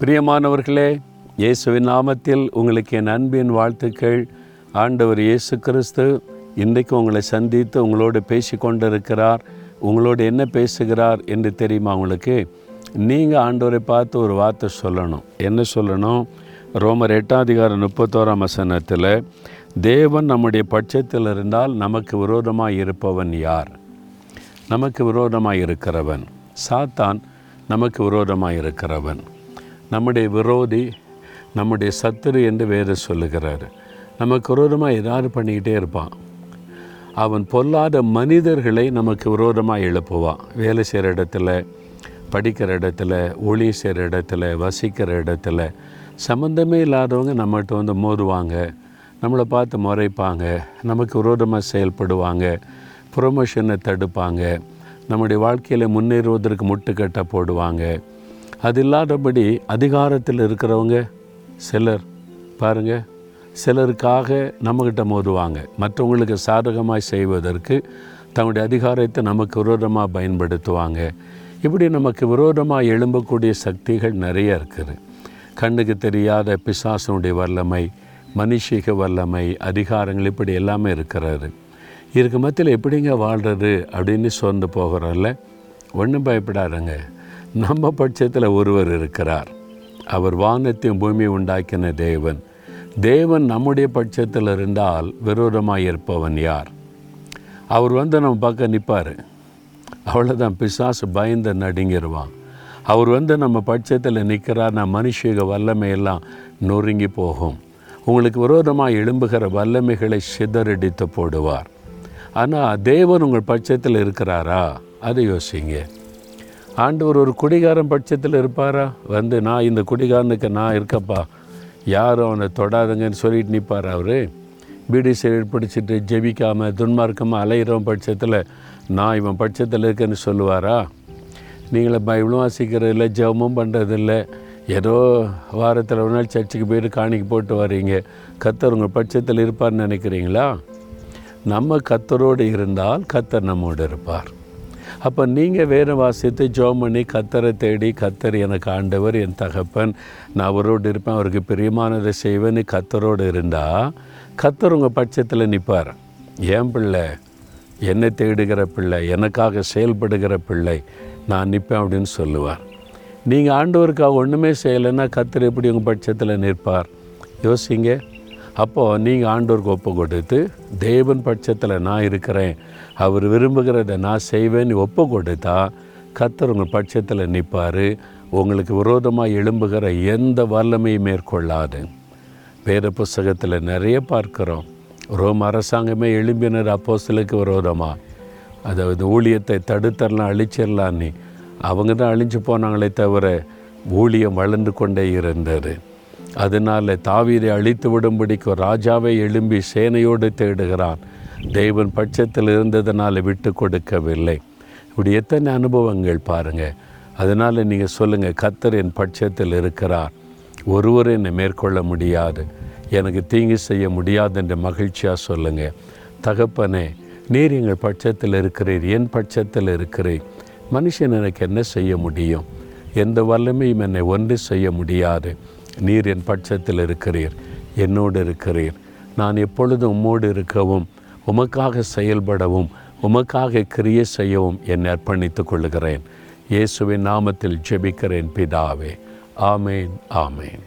பிரியமானவர்களே, இயேசுவின் நாமத்தில் உங்களுக்கு என் அன்பின் வாழ்த்துக்கள். ஆண்டவர் இயேசு கிறிஸ்து இன்றைக்கு உங்களை சந்தித்து உங்களோடு பேசி கொண்டிருக்கிறார். உங்களோடு என்ன பேசுகிறார் என்று தெரியுமா? உங்களுக்கு நீங்கள் ஆண்டவரை பார்த்து ஒரு வார்த்தை சொல்லணும். என்ன சொல்லணும்? ரோமர் 8:31 தேவன் நம்முடைய பட்சத்தில் இருந்தால் நமக்கு விரோதமாக இருப்பவன் யார்? நமக்கு விரோதமாக இருக்கிறவன் சாத்தான். நமக்கு விரோதமாக இருக்கிறவன், நம்முடைய விரோதி, நம்முடைய சத்துரு என்று வேறு சொல்லுகிறார். நமக்கு விரோதமாக ஏதாவது பண்ணிக்கிட்டே இருப்பான். அவன் பொல்லாத மனிதர்களை நமக்கு விரோதமாக எழுப்புவான். வேலை செய்கிற இடத்துல, படிக்கிற இடத்துல, ஒளி செய்கிற இடத்துல, வசிக்கிற இடத்துல சம்மந்தமே இல்லாதவங்க நம்மகிட்ட வந்து மோதுவாங்க, நம்மளை பார்த்து முறைப்பாங்க, நமக்கு விரோதமாக செயல்படுவாங்க, ப்ரொமோஷனை தடுப்பாங்க, நம்முடைய வாழ்க்கையில் முன்னேறுவதற்கு முட்டுக்கட்டை போடுவாங்க. அது இல்லாதபடி அதிகாரத்தில் இருக்கிறவங்க சிலர் பாருங்கள், சிலருக்காக நம்மக்கிட்ட மோதுவாங்க. மற்றவங்களுக்கு சாதகமாக செய்வதற்கு தங்களுடைய அதிகாரத்தை நமக்கு விரோதமாக பயன்படுத்துவாங்க. இப்படி நமக்கு விரோதமாக எழும்பக்கூடிய சக்திகள் நிறைய இருக்குது. கண்ணுக்கு தெரியாத பிசாசனுடைய வல்லமை, மனுஷிக வல்லமை, அதிகாரங்கள், இப்படி எல்லாமே இருக்கிறாரு. இதுக்கு மத்தியில் எப்படிங்க வாழ்கிறது அப்படின்னு சோர்ந்து போகிறோம்ல. ஒன்றும் பயப்படாதுங்க, நம்ம பட்சத்தில் ஒருவர் இருக்கிறார். அவர் வானத்தையும் பூமியை உண்டாக்கின தேவன். தேவன் நம்முடைய பட்சத்தில் இருந்தால் விரோதமாக இருப்பவன் யார்? அவர் வந்து நம்ம பக்கம் நிற்பார். அவ்வளோதான், பிசாசு பயந்து நடுங்கிடுவான். அவர் வந்து நம்ம பட்சத்தில் நிற்கிறார். நான் மனுஷிக வல்லமையெல்லாம் நொறுங்கி போகும். உங்களுக்கு விரோதமாக எழும்புகிற வல்லமைகளை சிதறடித்து போடுவார். ஆனால் தேவன் உங்கள் பட்சத்தில் இருக்கிறாரா? அதை யோசிங்க. ஆண்டவர் ஒரு குடிகாரன் பட்சத்தில் இருப்பாரா? வந்து நான் இந்த குடிகாரனுக்கு நான் இருக்கப்பா, யாரும் அவனை தொடாதுங்கன்னு சொல்லிட்டு நிற்பார். அவர் பீடி சிகரெட் பிடிச்சிட்டு ஜெபிக்காமல் துன்மார்க்கமாக அலையிறவன் பட்சத்தில் நான் இவன் பட்சத்தில் இருக்கேன்னு சொல்லுவாரா? நீங்களே பைபிளும் வாசிக்கிறது இல்லை, ஜெபமும் பண்ணுறதில்ல, ஏதோ வாரத்தில் ஒரு நாள் சர்ச்சுக்கு போயிட்டு காணிக்கு போட்டு வரீங்க, கர்த்தர் உங்கள் பட்சத்தில் இருப்பார்னு நினைக்கிறீங்களா? நம்ம கர்த்தரோடு இருந்தால் கர்த்தர் நம்மோடு இருப்பார். அப்போ நீங்கள் வேறு வாசித்து ஜெபம் பண்ணி கர்த்தரை தேடி, கர்த்தர் எனக்கு ஆண்டவர், என் தகப்பன், நான் அவரோடு இருப்பேன், அவருக்கு பிரியமானதை செய்வேன்னு கர்த்தரோடு இருந்தால் கர்த்தர் உங்கள் பட்சத்தில் நிற்பார். ஏன் பிள்ளை, என்னை தேடுகிற பிள்ளை, எனக்காக செயல்படுகிற பிள்ளை, நான் நிற்பேன் அப்படின்னு சொல்லுவார். நீங்கள் ஆண்டவருக்காக ஒன்றுமே செய்யலைன்னா கர்த்தர் எப்படி உங்கள் பட்சத்தில் நிற்பார்? யோசிங்க. அப்போது நீங்கள் ஆண்டவருக்கு ஒப்பு கொடுத்து தேவன் பட்சத்தில் நான் இருக்கிறேன், அவர் விரும்புகிறத நான் செய்வேன்னு ஒப்பு கொடுத்தா கர்த்தர் உங்கள் பட்சத்தில் நிற்பார். உங்களுக்கு விரோதமாக எழும்புகிற எந்த வல்லமையும் மேற்கொள்ளாது. வேறு புஸ்தகத்தில் நிறைய பார்க்குறோம். ரோம அரசாங்கமே எழும்பினர் அப்போஸ்தலருக்கு விரோதமாக, அதாவது ஊழியத்தை தடுத்தரலாம், அழிச்சிடலாம். நீ அவங்க தான் அழிஞ்சு போனாங்களே தவிர ஊழியம் வளர்ந்து கொண்டே இருந்தார். அதனால் தாவீதை அழித்து விடும்படிக்கு ராஜாவை எழும்பி சேனையோடு தேடுகிறான். தேவன் பட்சத்தில் இருந்ததுனால் விட்டு கொடுக்கவில்லை. இப்படி எத்தனை அனுபவங்கள் பாருங்கள். அதனால் நீங்கள் சொல்லுங்கள், கர்த்தர் என் பட்சத்தில் இருக்கிறார், ஒருவர் என்னை மேற்கொள்ள முடியாது, எனக்கு தீங்கு செய்ய முடியாது என்று மகிழ்ச்சியாக சொல்லுங்கள். தகப்பனே, நீர் எங்கள் பட்சத்தில் இருக்கிறீர், என் பட்சத்தில் இருக்கிறீர், மனுஷன் எனக்கு என்ன செய்ய முடியும்? எந்த வல்லமையும் என்னை ஒன்று செய்ய முடியாது. நீர் என் பட்சத்தில் இருக்கிறீர், என்னோடு இருக்கிறீர். நான் எப்பொழுதும் உம்மோடு இருக்கவும், உமக்காக செயல்படவும், உமக்காக கிரியை செய்யவும் என்னை அர்ப்பணித்து கொள்கிறேன். இயேசுவின் நாமத்தில் ஜெபிக்கிறேன் பிதாவே. ஆமேன், ஆமேன்.